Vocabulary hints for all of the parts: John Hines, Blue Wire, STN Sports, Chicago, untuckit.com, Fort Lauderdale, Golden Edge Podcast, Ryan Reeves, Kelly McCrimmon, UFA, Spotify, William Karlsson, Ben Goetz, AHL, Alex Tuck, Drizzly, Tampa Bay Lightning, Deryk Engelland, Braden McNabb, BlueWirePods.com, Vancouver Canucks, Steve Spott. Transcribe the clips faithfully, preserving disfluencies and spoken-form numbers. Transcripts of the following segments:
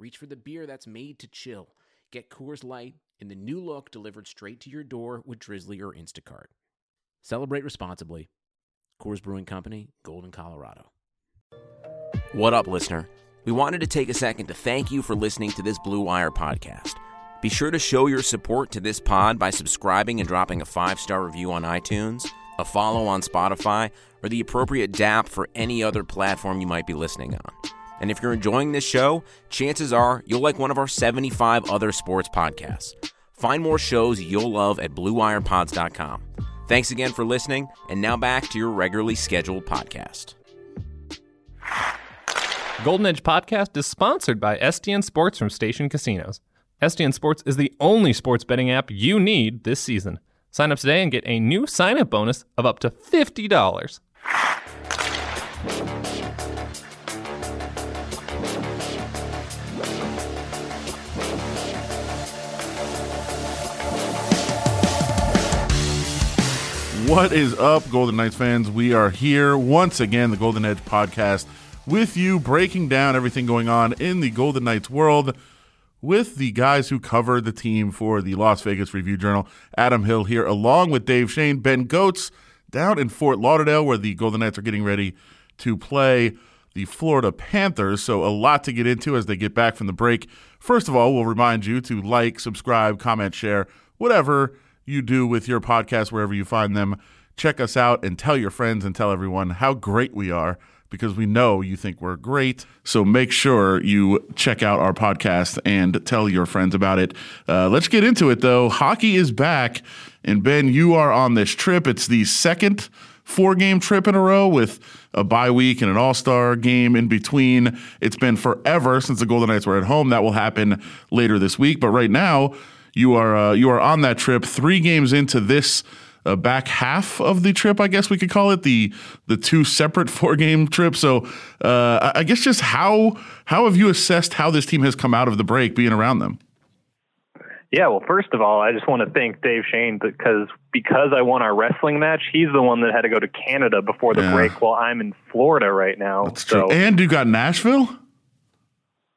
reach for the beer that's made to chill. Get Coors Light in the new look delivered straight to your door with Drizzly or Instacart. Celebrate responsibly. Coors Brewing Company, Golden, Colorado. What up, listener? We wanted to take a second to thank you for listening to this Blue Wire podcast. Be sure to show your support to this pod by subscribing and dropping a five-star review on iTunes, a follow on Spotify, or the appropriate dApp for any other platform you might be listening on. And if you're enjoying this show, chances are you'll like one of our seventy-five other sports podcasts. Find more shows you'll love at Blue Wire Pods dot com. Thanks again for listening, and now back to your regularly scheduled podcast. Golden Edge Podcast is sponsored by S T N Sports from Station Casinos. S T N Sports is the only sports betting app you need this season. Sign up today and get a new sign-up bonus of up to fifty dollars. What is up, Golden Knights fans? We are here once again, the Golden Edge Podcast, with you, breaking down everything going on in the Golden Knights world with the guys who cover the team for the Las Vegas Review Journal. Adam Hill here, along with Dave Shane, Ben Goetz, down in Fort Lauderdale, where the Golden Knights are getting ready to play the Florida Panthers. So a lot to get into as they get back from the break. First of all, we'll remind you to like, subscribe, comment, share, whatever you do with your podcast, wherever you find them. Check us out and tell your friends and tell everyone how great we are, because we know you think we're great. So make sure you check out our podcast and tell your friends about it. Uh, let's get into it, though. Hockey is back, and Ben, you are on this trip. It's the second four-game trip in a row with a bye week and an all-star game in between. It's been forever since the Golden Knights were at home. That will happen later this week. But right now, you are uh, you are on that trip, three games into this Uh, back half of the trip, I guess we could call it, the the two separate four-game trips. So uh, I guess just how how have you assessed how this team has come out of the break being around them? Yeah, well, first of all, I just want to thank Dave Shane because because I won our wrestling match. He's the one that had to go to Canada before the yeah. break while I'm in Florida right now. That's so true. And you got Nashville?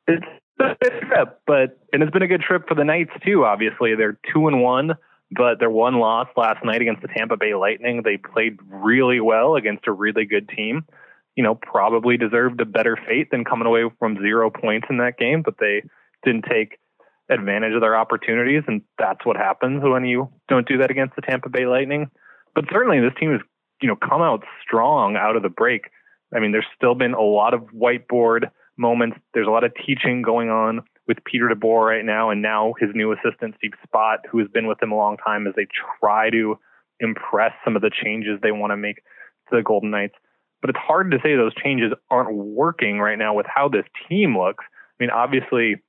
It's a good trip, but, and it's been a good trip for the Knights, too, obviously. They're two and one. But their one loss last night against the Tampa Bay Lightning, they played really well against a really good team. You know, probably deserved a better fate than coming away from zero points in that game, but they didn't take advantage of their opportunities, and that's what happens when you don't do that against the Tampa Bay Lightning. But certainly this team has, you know, come out strong out of the break. I mean, there's still been a lot of whiteboard moments. There's a lot of teaching going on with Peter DeBoer right now, and now his new assistant, Steve Spott, who has been with him a long time, as they try to impress some of the changes they want to make to the Golden Knights. But it's hard to say those changes aren't working right now with how this team looks. I mean, obviously,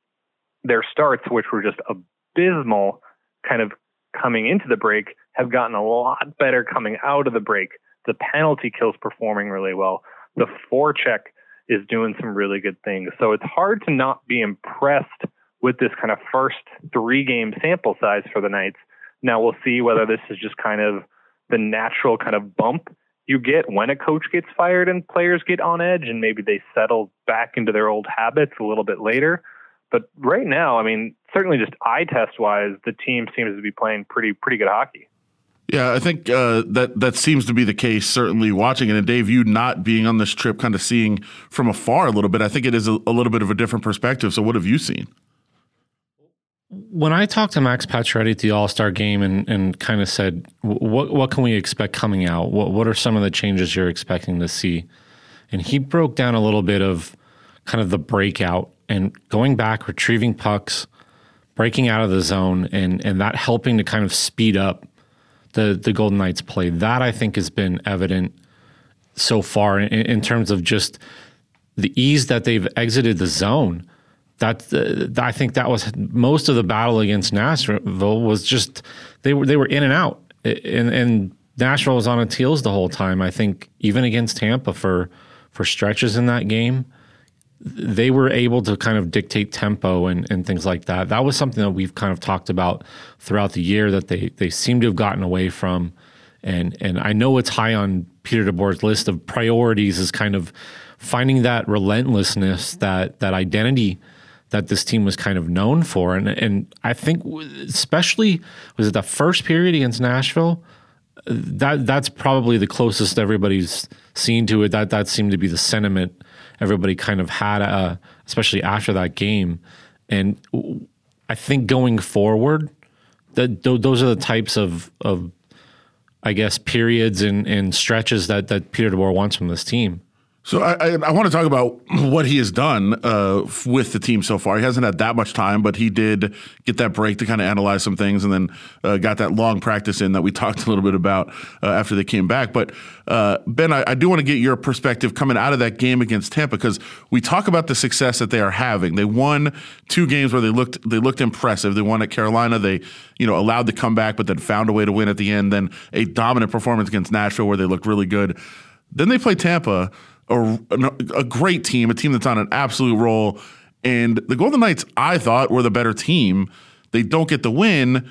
their starts, which were just abysmal kind of coming into the break, have gotten a lot better coming out of the break. The penalty kill's performing really well. The forecheck is doing some really good things. So it's hard to not be impressed with this kind of first three-game sample size for the Knights. Now we'll see whether this is just kind of the natural kind of bump you get when a coach gets fired and players get on edge, and maybe they settle back into their old habits a little bit later. But right now, I mean, certainly just eye test-wise, the team seems to be playing pretty pretty good hockey. Yeah, I think uh, that that seems to be the case, certainly watching it. And Dave, you not being on this trip, kind of seeing from afar a little bit, I think it is a, a little bit of a different perspective. So what have you seen? When I talked to Max Pacioretty at the All-Star game and, and kind of said, what what can we expect coming out? What, what are some of the changes you're expecting to see? And he broke down a little bit of kind of the breakout and going back, retrieving pucks, breaking out of the zone, and and that helping to kind of speed up The, the Golden Knights play. That, I think, has been evident so far in, in terms of just the ease that they've exited the zone. That uh, I think that was most of the battle against Nashville was just they were they were in and out, and and Nashville was on its heels the whole time. I think even against Tampa for for stretches in that game, they were able to kind of dictate tempo and, and things like that. That was something that we've kind of talked about throughout the year that they they seem to have gotten away from, and and I know it's high on Peter DeBoer's list of priorities is kind of finding that relentlessness, that that identity that this team was kind of known for. And and I think especially, was it the first period against Nashville? That that's probably the closest everybody's seen to it. That that seemed to be the sentiment everybody kind of had, uh, especially after that game. And I think going forward, that those are the types of, of I guess, periods and, and stretches that, that Peter DeBoer wants from this team. So I, I, I want to talk about what he has done uh, with the team so far. He hasn't had that much time, but he did get that break to kind of analyze some things, and then uh, got that long practice in that we talked a little bit about uh, after they came back. But uh, Ben, I, I do want to get your perspective coming out of that game against Tampa, because we talk about the success that they are having. They won two games where they looked they looked impressive. They won at Carolina. They you know allowed the comeback, but then found a way to win at the end. Then a dominant performance against Nashville where they looked really good. Then they play Tampa. A, a great team, a team that's on an absolute roll. And the Golden Knights, I thought, were the better team. They don't get the win.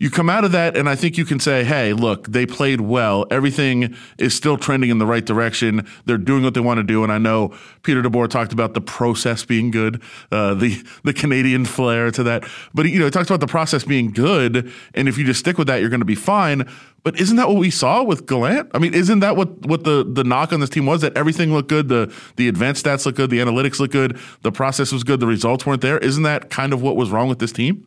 You come out of that, and I think you can say, hey, look, they played well. Everything is still trending in the right direction. They're doing what they want to do. And I know Peter DeBoer talked about the process being good, uh, the the Canadian flair to that. But you know, he talks about the process being good, and if you just stick with that, you're going to be fine. But isn't that what we saw with Gallant? I mean, isn't that what, what the, the knock on this team was? That everything looked good, the the advanced stats looked good, the analytics looked good, the process was good, the results weren't there. Isn't that kind of what was wrong with this team?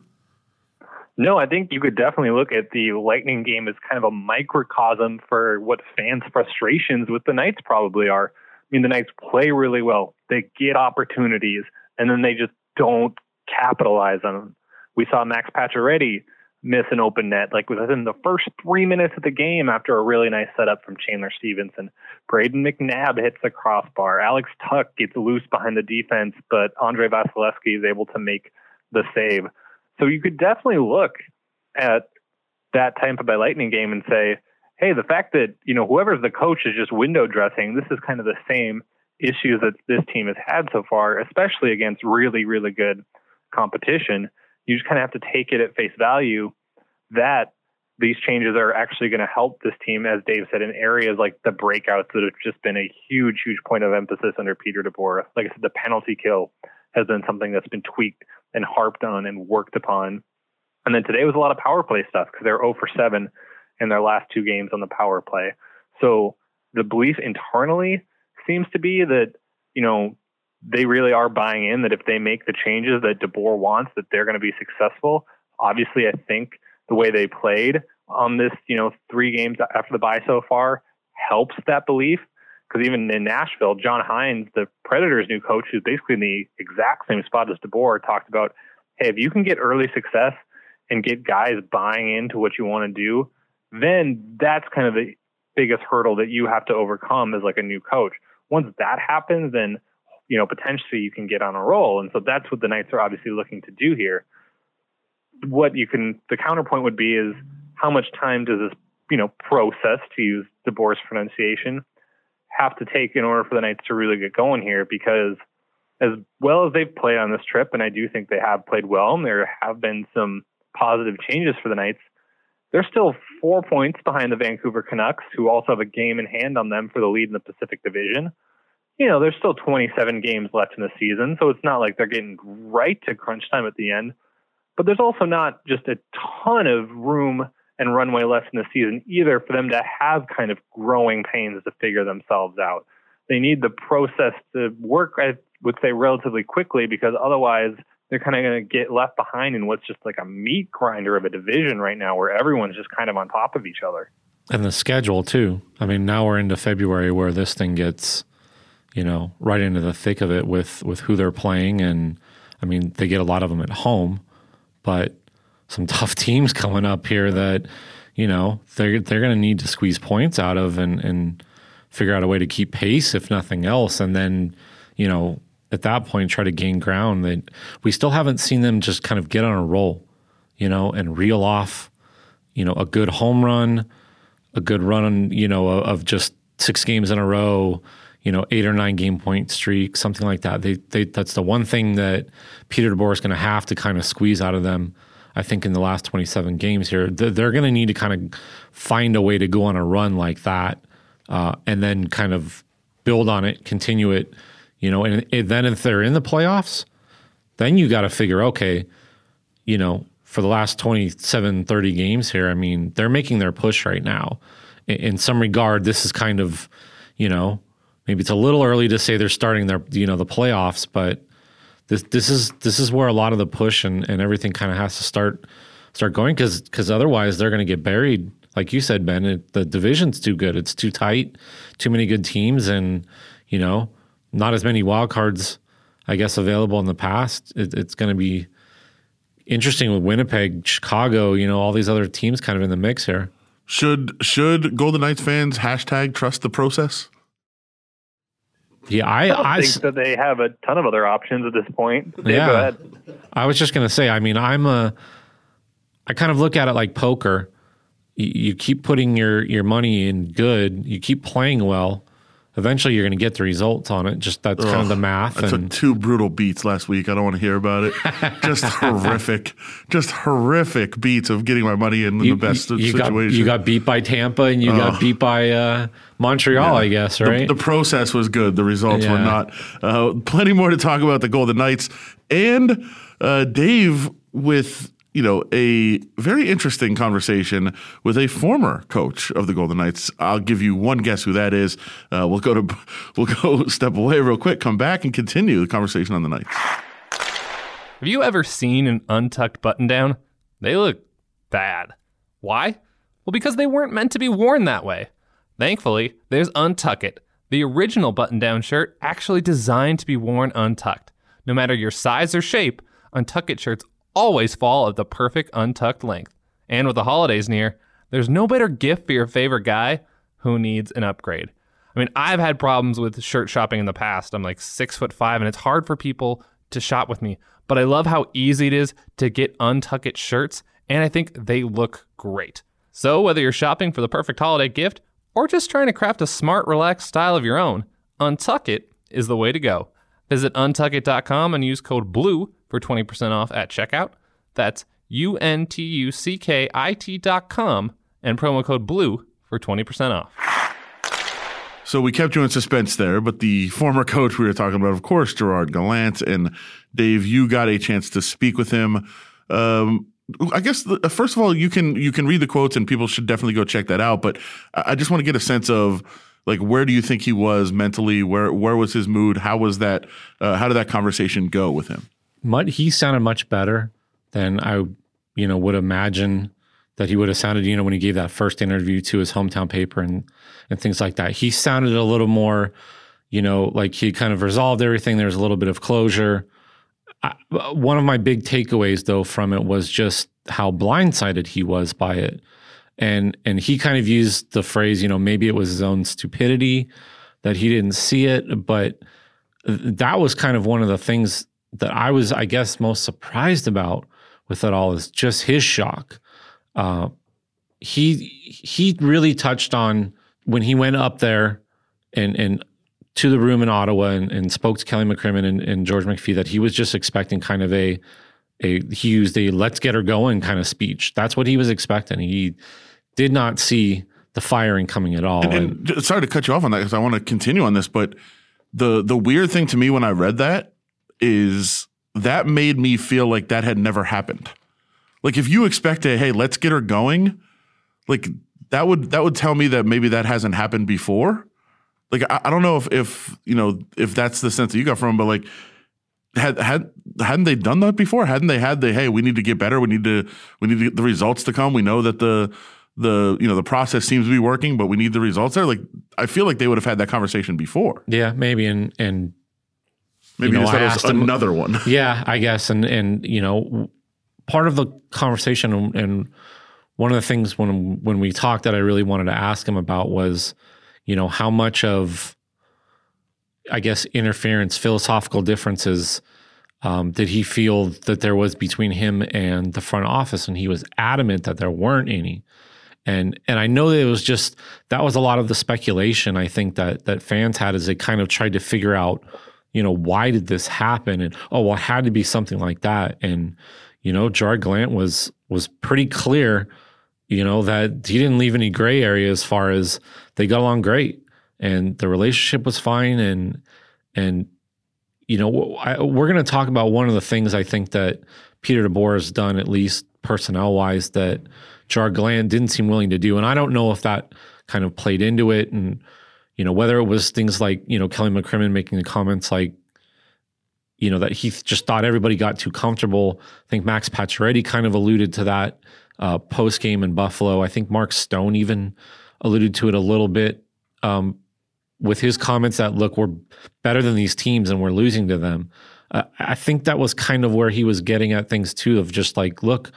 No, I think you could definitely look at the Lightning game as kind of a microcosm for what fans' frustrations with the Knights probably are. I mean, the Knights play really well. They get opportunities, and then they just don't capitalize on them. We saw Max Pacioretty miss an open net, like within the first three minutes of the game after a really nice setup from Chandler Stevenson. Braden McNabb hits the crossbar. Alex Tuck gets loose behind the defense, but Andre Vasilevsky is able to make the save. So you could definitely look at that Tampa Bay Lightning game and say, hey, the fact that, you know, whoever's the coach is just window dressing, this is kind of the same issues that this team has had so far, especially against really, really good competition. You just kind of have to take it at face value that these changes are actually going to help this team, as Dave said, in areas like the breakouts that have just been a huge, huge point of emphasis under Peter DeBoer. Like I said, the penalty kill has been something that's been tweaked and harped on and worked upon. And then today was a lot of power play stuff because they're oh for seven in their last two games on the power play. So the belief internally seems to be that, you know, they really are buying in that if they make the changes that DeBoer wants, that they're going to be successful. Obviously, I think the way they played on this, you know, three games after the bye so far helps that belief. Because even in Nashville, John Hines, the Predators' new coach, who's basically in the exact same spot as DeBoer, talked about, hey, if you can get early success and get guys buying into what you want to do, then that's kind of the biggest hurdle that you have to overcome as like a new coach. Once that happens, then, you know, potentially you can get on a roll. And so that's what the Knights are obviously looking to do here. What you can, the counterpoint would be is how much time does this, you know, process, to use DeBoer's pronunciation, have to take in order for the Knights to really get going here? Because as well as they've played on this trip, and I do think they have played well, and there have been some positive changes for the Knights, they're still four points behind the Vancouver Canucks, who also have a game in hand on them for the lead in the Pacific Division. You know, there's still twenty-seven games left in the season, so it's not like they're getting right to crunch time at the end. But there's also not just a ton of room and runway left in the season either for them to have kind of growing pains to figure themselves out. They need the process to work, I would say, relatively quickly, because otherwise they're kind of going to get left behind in what's just like a meat grinder of a division right now where everyone's just kind of on top of each other. And the schedule too. I mean, now we're into February where this thing gets, you know, right into the thick of it with, with who they're playing. And I mean, they get a lot of them at home, but some tough teams coming up here that, you know, they're they're going to need to squeeze points out of and, and figure out a way to keep pace, if nothing else. And then, you know, at that point try to gain ground. They, we still haven't seen them just kind of get on a roll, you know, and reel off, you know, a good home run, a good run, you know, of just six games in a row, you know, eight or nine game point streak, something like that. They, they, that's the one thing that Peter DeBoer is going to have to kind of squeeze out of them, I think, in the last twenty-seven games here. They're, they're going to need to kind of find a way to go on a run like that uh, and then kind of build on it, continue it, you know. And it, then if they're in the playoffs, then you got to figure, okay, you know, for the last twenty-seven, thirty games here, I mean, they're making their push right now. In, in some regard, this is kind of, you know, maybe it's a little early to say they're starting their, you know, the playoffs, but This this is this is where a lot of the push and, and everything kind of has to start start going, because because otherwise they're going to get buried. Like you said, Ben, it, the division's too good. It's too tight, too many good teams, and, you know, not as many wild cards, I guess, available in the past. It, it's going to be interesting with Winnipeg, Chicago, you know, all these other teams kind of in the mix here. Should should Golden Knights fans hashtag trust the process? Yeah, I, I don't I, think that they have a ton of other options at this point. Dave, yeah, go ahead. I was just going to say, I mean, I'm a, I kind of look at it like poker. You, you keep putting your, your money in good, you keep playing well, eventually you're going to get the results on it. Just that's Ugh, kind of the math. I and, took two brutal beats last week. I don't want to hear about it. Just horrific, just horrific beats of getting my money in you, the best you, you situation. Got, you got beat by Tampa and you Ugh. got beat by uh, Montreal, yeah. I guess, right? The, the process was good. The results yeah. were not. Uh, plenty more to talk about the Golden Knights. And uh, Dave with, you know, a very interesting conversation with a former coach of the Golden Knights. I'll give you one guess who that is. Uh, we'll go to we'll go step away real quick, come back, and continue the conversation on the Knights. Have you ever seen an untucked button-down? They look bad. Why? Well, because they weren't meant to be worn that way. Thankfully, there's Untuck It, the original button-down shirt actually designed to be worn untucked. No matter your size or shape, Untuck It shirts always fall at the perfect untucked length. And with the holidays near, there's no better gift for your favorite guy who needs an upgrade. I mean, I've had problems with shirt shopping in the past. I'm like six foot five, and it's hard for people to shop with me. But I love how easy it is to get Untuck It shirts, and I think they look great. So whether you're shopping for the perfect holiday gift or just trying to craft a smart, relaxed style of your own, Untuck It is the way to go. Visit untuck it dot com and use code BLUE for twenty percent off at checkout. That's U N T U C K I T dot com and promo code BLUE for twenty percent off. So we kept you in suspense there, but the former coach we were talking about, of course, Gerard Gallant. And Dave, you got a chance to speak with him. Um, I guess, the, first of all, you can you can read the quotes and people should definitely go check that out. But I just want to get a sense of, like, where do you think he was mentally? Where where was his mood? How was that? Uh, how did that conversation go with him? He sounded much better than I, you know, would imagine that he would have sounded, you know, when he gave that first interview to his hometown paper and, and things like that. He sounded a little more, you know, like he kind of resolved everything. There was a little bit of closure. I, one of my big takeaways, though, from it was just how blindsided he was by it. And and he kind of used the phrase, you know, maybe it was his own stupidity that he didn't see it. But that was kind of one of the things that I was, I guess, most surprised about with it all, is just his shock. Uh, he he really touched on when he went up there and and to the room in Ottawa and, and spoke to Kelly McCrimmon and, and George McPhee, that he was just expecting kind of a a he used a let's get her going kind of speech. That's what he was expecting. He did not see the firing coming at all. And, and, and sorry to cut you off on that because I want to continue on this, but the the weird thing to me when I read that is that made me feel like that had never happened. Like, if you expect a, hey, let's get her going, like that would that would tell me that maybe that hasn't happened before. Like, I, I don't know if, if, you know, if that's the sense that you got from, but like, had, had, hadn't they done that before? Hadn't they had the, hey, we need to get better. We need to, we need to get the results to come. We know that the, the, you know, the process seems to be working, but we need the results there. Like, I feel like they would have had that conversation before. Yeah, maybe. And, and, Maybe you know, that was another him, one. Yeah, I guess. And, and you know, part of the conversation and one of the things when when we talked that I really wanted to ask him about was, you know, how much of I guess, interference, philosophical differences um, did he feel that there was between him and the front office? And he was adamant that there weren't any. And and I know that it was just, that was a lot of the speculation, I think, that that fans had as they kind of tried to figure out, you know, why did this happen? And, oh, well, it had to be something like that. And, you know, Gerard Gallant was was pretty clear, you know, that he didn't leave any gray area as far as they got along great. And the relationship was fine. And, and you know, I, we're going to talk about one of the things I think that Peter DeBoer has done, at least personnel-wise, that Gerard Gallant didn't seem willing to do. And I don't know if that kind of played into it. And, you know, whether it was things like, you know, Kelly McCrimmon making the comments like, you know, that he just thought everybody got too comfortable. I think Max Pacioretty kind of alluded to that uh, post-game in Buffalo. I think Mark Stone even alluded to it a little bit. Um, with his comments that, look, we're better than these teams and we're losing to them. Uh, I think that was kind of where he was getting at things too, of just like, look,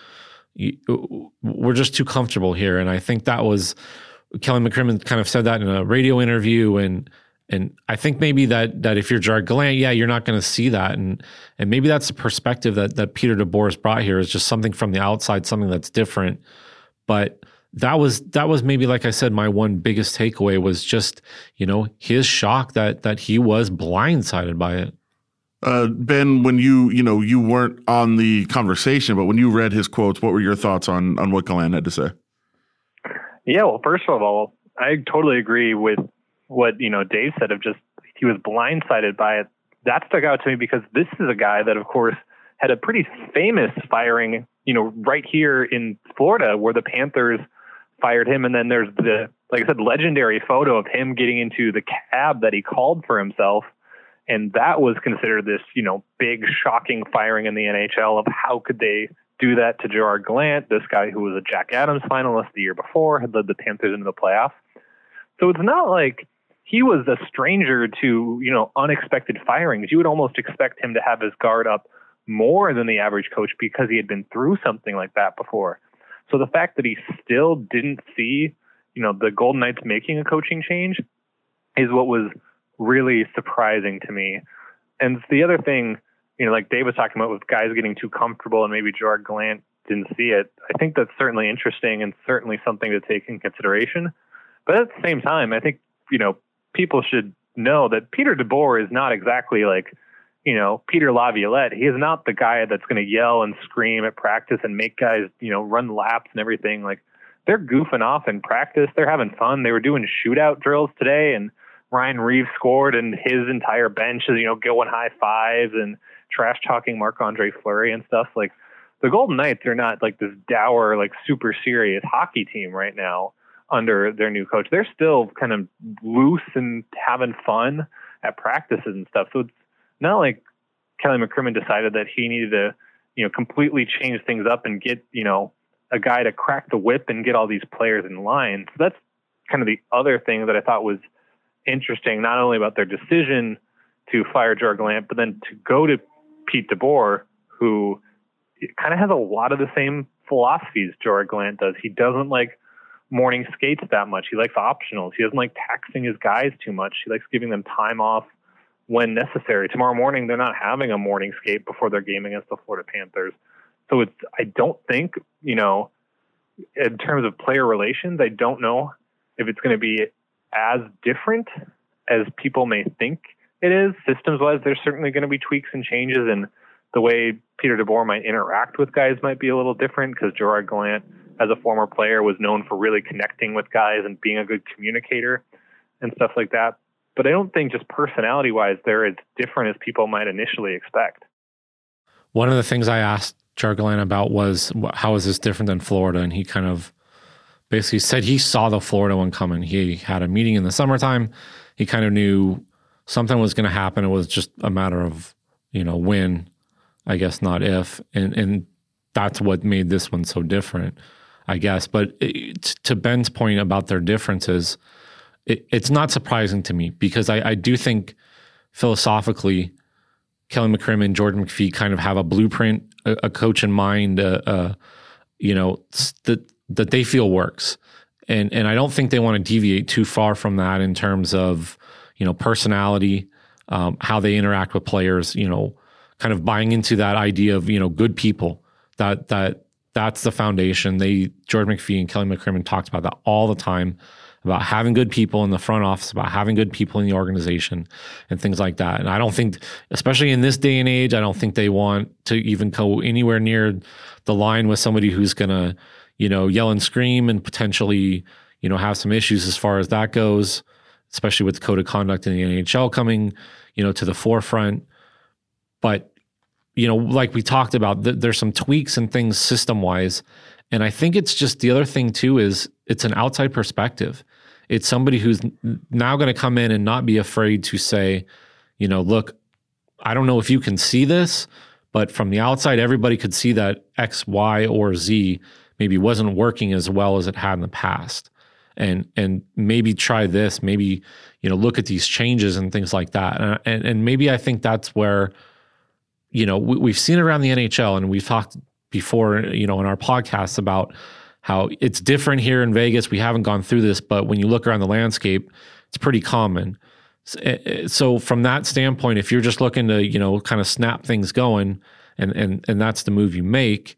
you, we're just too comfortable here. And I think that was, Kelly McCrimmon kind of said that in a radio interview. And and I think maybe that that if you're Gerard Gallant, yeah, you're not going to see that. And and maybe that's the perspective that that Peter DeBoer has brought here, is just something from the outside, something that's different. But that was that was maybe, like I said, my one biggest takeaway was just, you know, his shock that that he was blindsided by it. Uh, Ben, when you you know you weren't on the conversation, but when you read his quotes, what were your thoughts on on what Gallant had to say? Yeah, well, first of all, I totally agree with what you know Dave said of just he was blindsided by it. That stuck out to me because this is a guy that, of course, had a pretty famous firing, you know, right here in Florida where the Panthers fired him. And then there's the, like I said, legendary photo of him getting into the cab that he called for himself. And that was considered this, you know, big, shocking firing in the N H L of how could they do that to Gerard Gallant, this guy who was a Jack Adams finalist the year before, had led the Panthers into the playoffs. So it's not like he was a stranger to, you know, unexpected firings. You would almost expect him to have his guard up more than the average coach because he had been through something like that before. So the fact that he still didn't see, you know, the Golden Knights making a coaching change is what was really surprising to me. And the other thing, you know, like Dave was talking about with guys getting too comfortable and maybe Gerard Gallant didn't see it. I think that's certainly interesting and certainly something to take in consideration. But at the same time, I think, you know, people should know that Peter DeBoer is not exactly like, you know, Peter Laviolette. He is not the guy that's going to yell and scream at practice and make guys, you know, run laps and everything. Like, they're goofing off in practice. They're having fun. They were doing shootout drills today, and Ryan Reeves scored, and his entire bench is, you know, going high fives and trash talking Marc-Andre Fleury and stuff. Like, the Golden Knights are not like this dour, like super serious hockey team right now under their new coach. They're still kind of loose and having fun at practices and stuff. So it's not like Kelly McCrimmon decided that he needed to, you know, completely change things up and get, you know, a guy to crack the whip and get all these players in line. So that's kind of the other thing that I thought was interesting, not only about their decision to fire Gerard Gallant, but then to go to Pete DeBoer, who kind of has a lot of the same philosophies Gerard Gallant does. He doesn't like morning skates that much. He likes optionals. He doesn't like taxing his guys too much. He likes giving them time off when necessary. Tomorrow morning, they're not having a morning skate before their game against the Florida Panthers. So it's, I don't think, you know, in terms of player relations, I don't know if it's going to be as different as people may think it is. Systems-wise, there's certainly going to be tweaks and changes, and the way Peter DeBoer might interact with guys might be a little different because Gerard Gallant, as a former player, was known for really connecting with guys and being a good communicator and stuff like that. But I don't think just personality-wise they're as different as people might initially expect. One of the things I asked Gerard Gallant about was, how is this different than Florida? And he kind of basically said he saw the Florida one coming. He had a meeting in the summertime. He kind of knew something was going to happen. It was just a matter of, you know, when, I guess, not if. And and that's what made this one so different, I guess. But it, to Ben's point about their differences, It, it's not surprising to me because I, I do think philosophically, Kelly McCrimmon and George McPhee kind of have a blueprint, a, a coach in mind, uh, uh, you know, that that they feel works, and and I don't think they want to deviate too far from that in terms of, you know, personality, um, how they interact with players, you know, kind of buying into that idea of, you know, good people, that that that's the foundation. They, George McPhee and Kelly McCrimmon talked about that all the time, about having good people in the front office, about having good people in the organization and things like that. And I don't think, especially in this day and age, I don't think they want to even go anywhere near the line with somebody who's going to, you know, yell and scream and potentially, you know, have some issues as far as that goes, especially with the code of conduct in the N H L coming, you know, to the forefront. But, you know, like we talked about, th- there's some tweaks and things system-wise. And I think it's just, the other thing too is it's an outside perspective. It's somebody who's now going to come in and not be afraid to say, you know, look, I don't know if you can see this, but from the outside, everybody could see that X, Y, or Z maybe wasn't working as well as it had in the past. And and maybe try this, maybe, you know, look at these changes and things like that. And and, and maybe I think that's where, you know, we, we've seen around the N H L, and we've talked before, you know, in our podcasts about how it's different here in Vegas. We haven't gone through this, but when you look around the landscape, it's pretty common. So from that standpoint, if you're just looking to, you know, kind of snap things going and and and that's the move you make,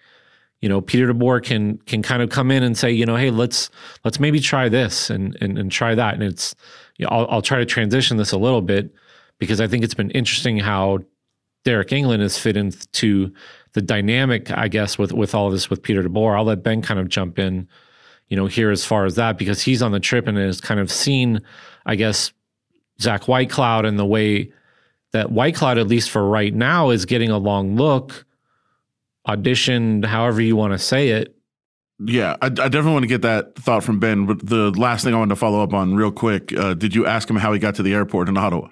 you know, Peter DeBoer can can kind of come in and say, you know, hey, let's let's maybe try this and and, and try that. And it's, you know, I'll, I'll try to transition this a little bit, because I think it's been interesting how Deryk Engelland has fit into the dynamic, I guess, with, with all of this with Peter DeBoer. I'll let Ben kind of jump in, you know, here as far as that, because he's on the trip and has kind of seen, I guess, Zach Whitecloud, and the way that Whitecloud, at least for right now, is getting a long look, auditioned, however you want to say it. Yeah, I, I definitely want to get that thought from Ben. But the last thing I wanted to follow up on real quick, uh, did you ask him how he got to the airport in Ottawa?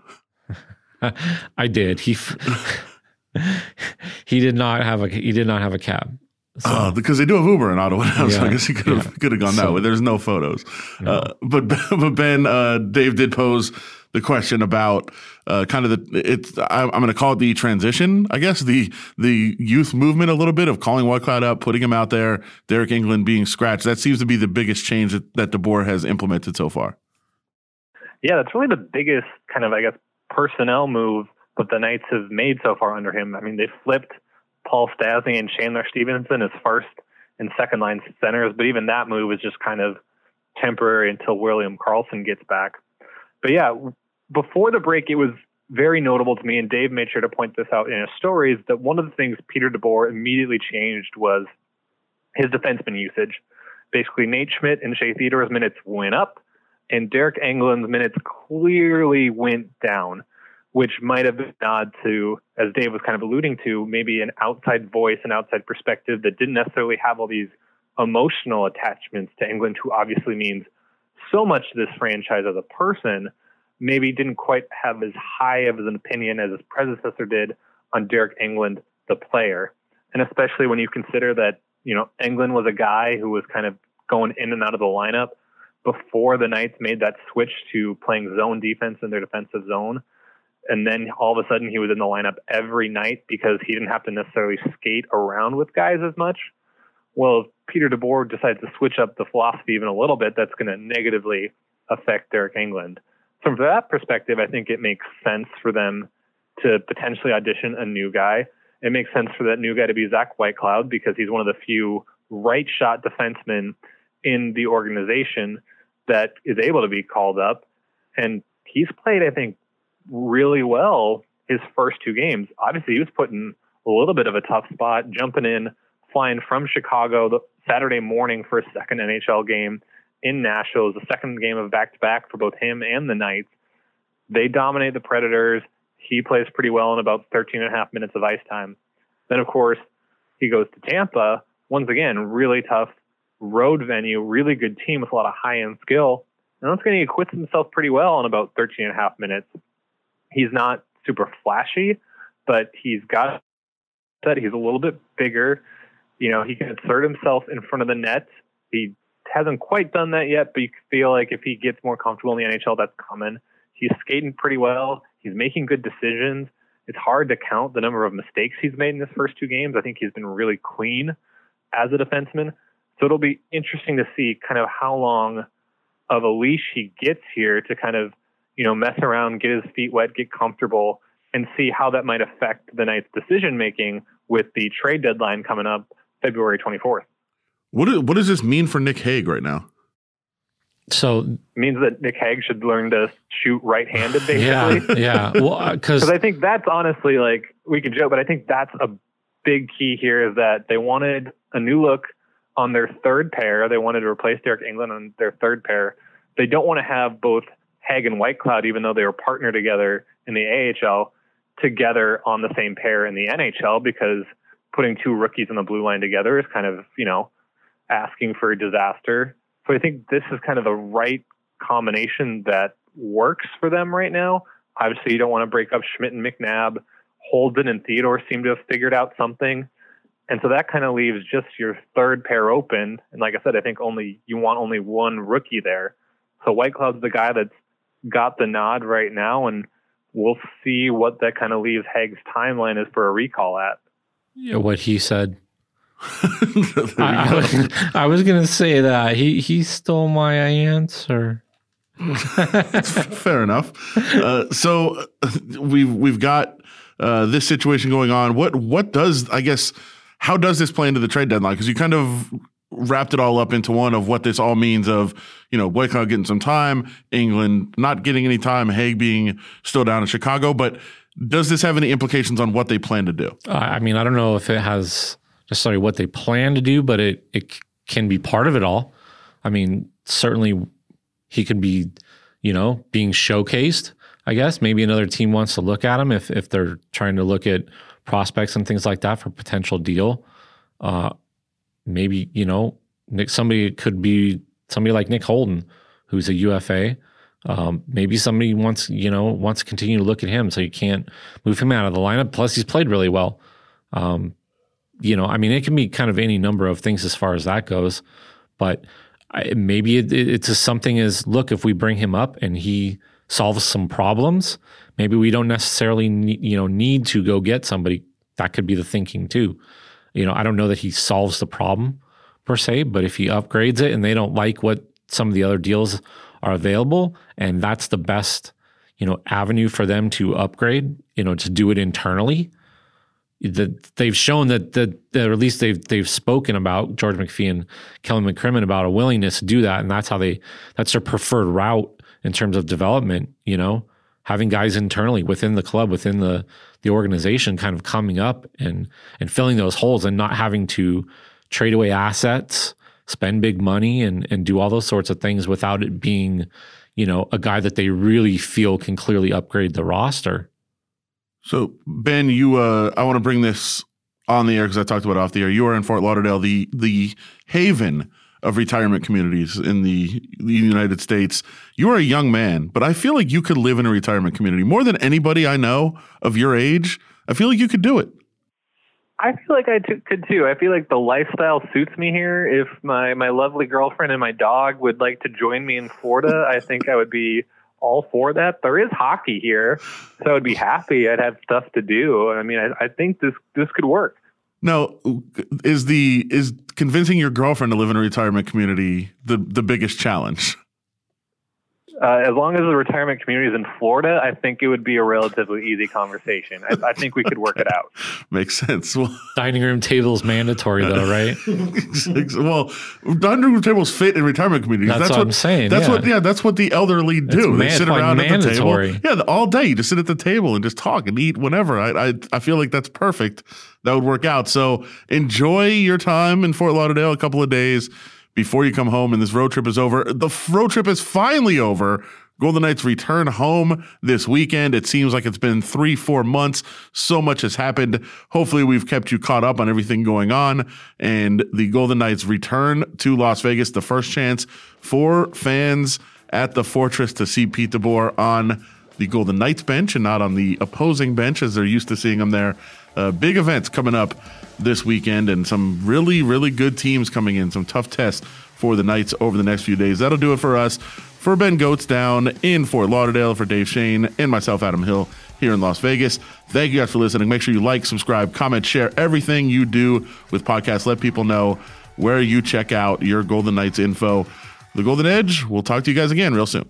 I did. He he did not have a he did not have a cab. So. Uh, because they do have Uber in Ottawa now, yeah, so I guess he could have yeah. could have gone so, that way. There's no photos. No. Uh, but but Ben, uh, Dave did pose the question about uh, kind of the it's I, I'm going to call it the transition, I guess, the the youth movement a little bit of calling Whitecloud up, putting him out there, Deryk Engelland being scratched. That seems to be the biggest change that, that DeBoer has implemented so far. Yeah, that's really the biggest kind of, I guess, personnel move that the Knights have made so far under him. I mean, they flipped Paul Stastny and Chandler Stevenson as first and second line centers, but even that move is just kind of temporary until William Karlsson gets back. But yeah, before the break, it was very notable to me, and Dave made sure to point this out in his stories, that one of the things Peter DeBoer immediately changed was his defenseman usage. Basically, Nate Schmidt and Shea Theodore's minutes went up, and Deryk Engeland's minutes clearly went down, which might have been a nod to, as Dave was kind of alluding to, maybe an outside voice, an outside perspective that didn't necessarily have all these emotional attachments to Engelland, who obviously means so much to this franchise as a person, maybe didn't quite have as high of an opinion as his predecessor did on Deryk Engelland, the player. And especially when you consider that, you know, Engelland was a guy who was kind of going in and out of the lineup before the Knights made that switch to playing zone defense in their defensive zone. And then all of a sudden he was in the lineup every night because he didn't have to necessarily skate around with guys as much. Well, if Peter DeBoer decides to switch up the philosophy even a little bit, that's going to negatively affect Deryk Engelland. So from that perspective, I think it makes sense for them to potentially audition a new guy. It makes sense for that new guy to be Zach Whitecloud, because he's one of the few right shot defensemen in the organization that is able to be called up. And he's played, I think, really well his first two games. Obviously, he was put in a little bit of a tough spot, jumping in, flying from Chicago the Saturday morning for a second N H L game in Nashville. It was the second game of back-to-back for both him and the Knights. They dominate the Predators. He plays pretty well in about thirteen and a half minutes of ice time. Then, of course, he goes to Tampa. Once again, really tough road venue, really good team with a lot of high-end skill. And once again, he acquits himself pretty well in about thirteen and a half minutes. He's not super flashy, but he's got that. He's a little bit bigger. You know, he can insert himself in front of the net. He hasn't quite done that yet, but you feel like if he gets more comfortable in the N H L, that's coming. He's skating pretty well. He's making good decisions. It's hard to count the number of mistakes he's made in his first two games. I think he's been really clean as a defenseman. So it'll be interesting to see kind of how long of a leash he gets here to kind of you know, mess around, get his feet wet, get comfortable, and see how that might affect the Knights' decision-making with the trade deadline coming up February twenty-fourth. What, do, what does this mean for Nic Hague right now? So it means that Nic Hague should learn to shoot right-handed, basically. Yeah, yeah. Well, because I think that's honestly, like, we could joke, but I think that's a big key here is that they wanted a new look on their third pair. They wanted to replace Deryk Engelland on their third pair. They don't want to have both Hague and Whitecloud, even though they were partnered together in the A H L, together on the same pair in the N H L, because putting two rookies on the blue line together is kind of, you know, asking for a disaster. So I think this is kind of the right combination that works for them right now. Obviously, you don't want to break up Schmidt and McNabb. Holden and Theodore seem to have figured out something. And so that kind of leaves just your third pair open. And like I said, I think only you want only one rookie there. So Whitecloud's the guy that's got the nod right now, and we'll see what that kind of leaves Hague's timeline is for a recall at. Yeah, what he said. I, I was, I was going to say that. He he stole my answer. Fair enough. Uh, so we've, we've got uh, this situation going on. What What does, I guess, how does this play into the trade deadline? Because you kind of wrapped it all up into one of what this all means of, you know, Whitecloud getting some time, Engelland not getting any time, Hague being still down in Chicago. But does this have any implications on what they plan to do? Uh, I mean, I don't know if it has necessarily what they plan to do, but it, it can be part of it all. I mean, certainly he could be, you know, being showcased, I guess. Maybe another team wants to look at him if, if they're trying to look at prospects and things like that for potential deal. Uh, Maybe, you know, Nick, somebody could be somebody like Nick Holden, who's a U F A. Um, maybe somebody wants, you know, wants to continue to look at him, so you can't move him out of the lineup. Plus, he's played really well. Um, you know, I mean, it can be kind of any number of things as far as that goes. But I, maybe it, it, it's just something as, look, if we bring him up and he solves some problems, maybe we don't necessarily need, you know, need to go get somebody. That could be the thinking too. You know, I don't know that he solves the problem per se, but if he upgrades it and they don't like what some of the other deals are available, and that's the best, you know, avenue for them to upgrade, you know, to do it internally, that they've shown that, that, that or at least they've they've spoken about, George McPhee and Kelly McCrimmon, about a willingness to do that, and that's how they, that's their preferred route in terms of development, you know, having guys internally within the club, within the the organization, kind of coming up and and filling those holes and not having to trade away assets, spend big money, and and do all those sorts of things without it being, you know, a guy that they really feel can clearly upgrade the roster. So, Ben, you, uh, I want to bring this on the air because I talked about it off the air. You are in Fort Lauderdale, the the haven of retirement communities in the, the United States. You are a young man, but I feel like you could live in a retirement community. More than anybody I know of your age, I feel like you could do it. I feel like I t- could too. I feel like the lifestyle suits me here. If my, my lovely girlfriend and my dog would like to join me in Florida, I think I would be all for that. There is hockey here, so I would be happy. I'd have stuff to do. I mean, I, I think this this could work. Now, is the is convincing your girlfriend to live in a retirement community the, the biggest challenge? Uh, as long as the retirement community is in Florida, I think it would be a relatively easy conversation. I, I think we could work it out. Makes sense. Well, dining room tables mandatory, though, right? Well, dining room tables fit in retirement communities. That's, that's what, what I'm saying. That's yeah. what yeah. That's what the elderly do. It's they mad, sit around at mandatory. The table. Yeah, all day you just sit at the table and just talk and eat whenever. I I, I feel like that's perfect. That would work out. So enjoy your time in Fort Lauderdale a couple of days before you come home and this road trip is over. The road trip is finally over. Golden Knights return home this weekend. It seems like it's been three, four months. So much has happened. Hopefully we've kept you caught up on everything going on. And the Golden Knights return to Las Vegas, the first chance for fans at the Fortress to see Pete DeBoer on the Golden Knights bench and not on the opposing bench as they're used to seeing him there. Uh, big events coming up this weekend and some really, really good teams coming in. Some tough tests for the Knights over the next few days. That'll do it for us. For Ben Goetz down in Fort Lauderdale, for Dave Shane and myself, Adam Hill, here in Las Vegas. Thank you guys for listening. Make sure you like, subscribe, comment, share everything you do with podcasts. Let people know where you check out your Golden Knights info. The Golden Edge, we'll talk to you guys again real soon.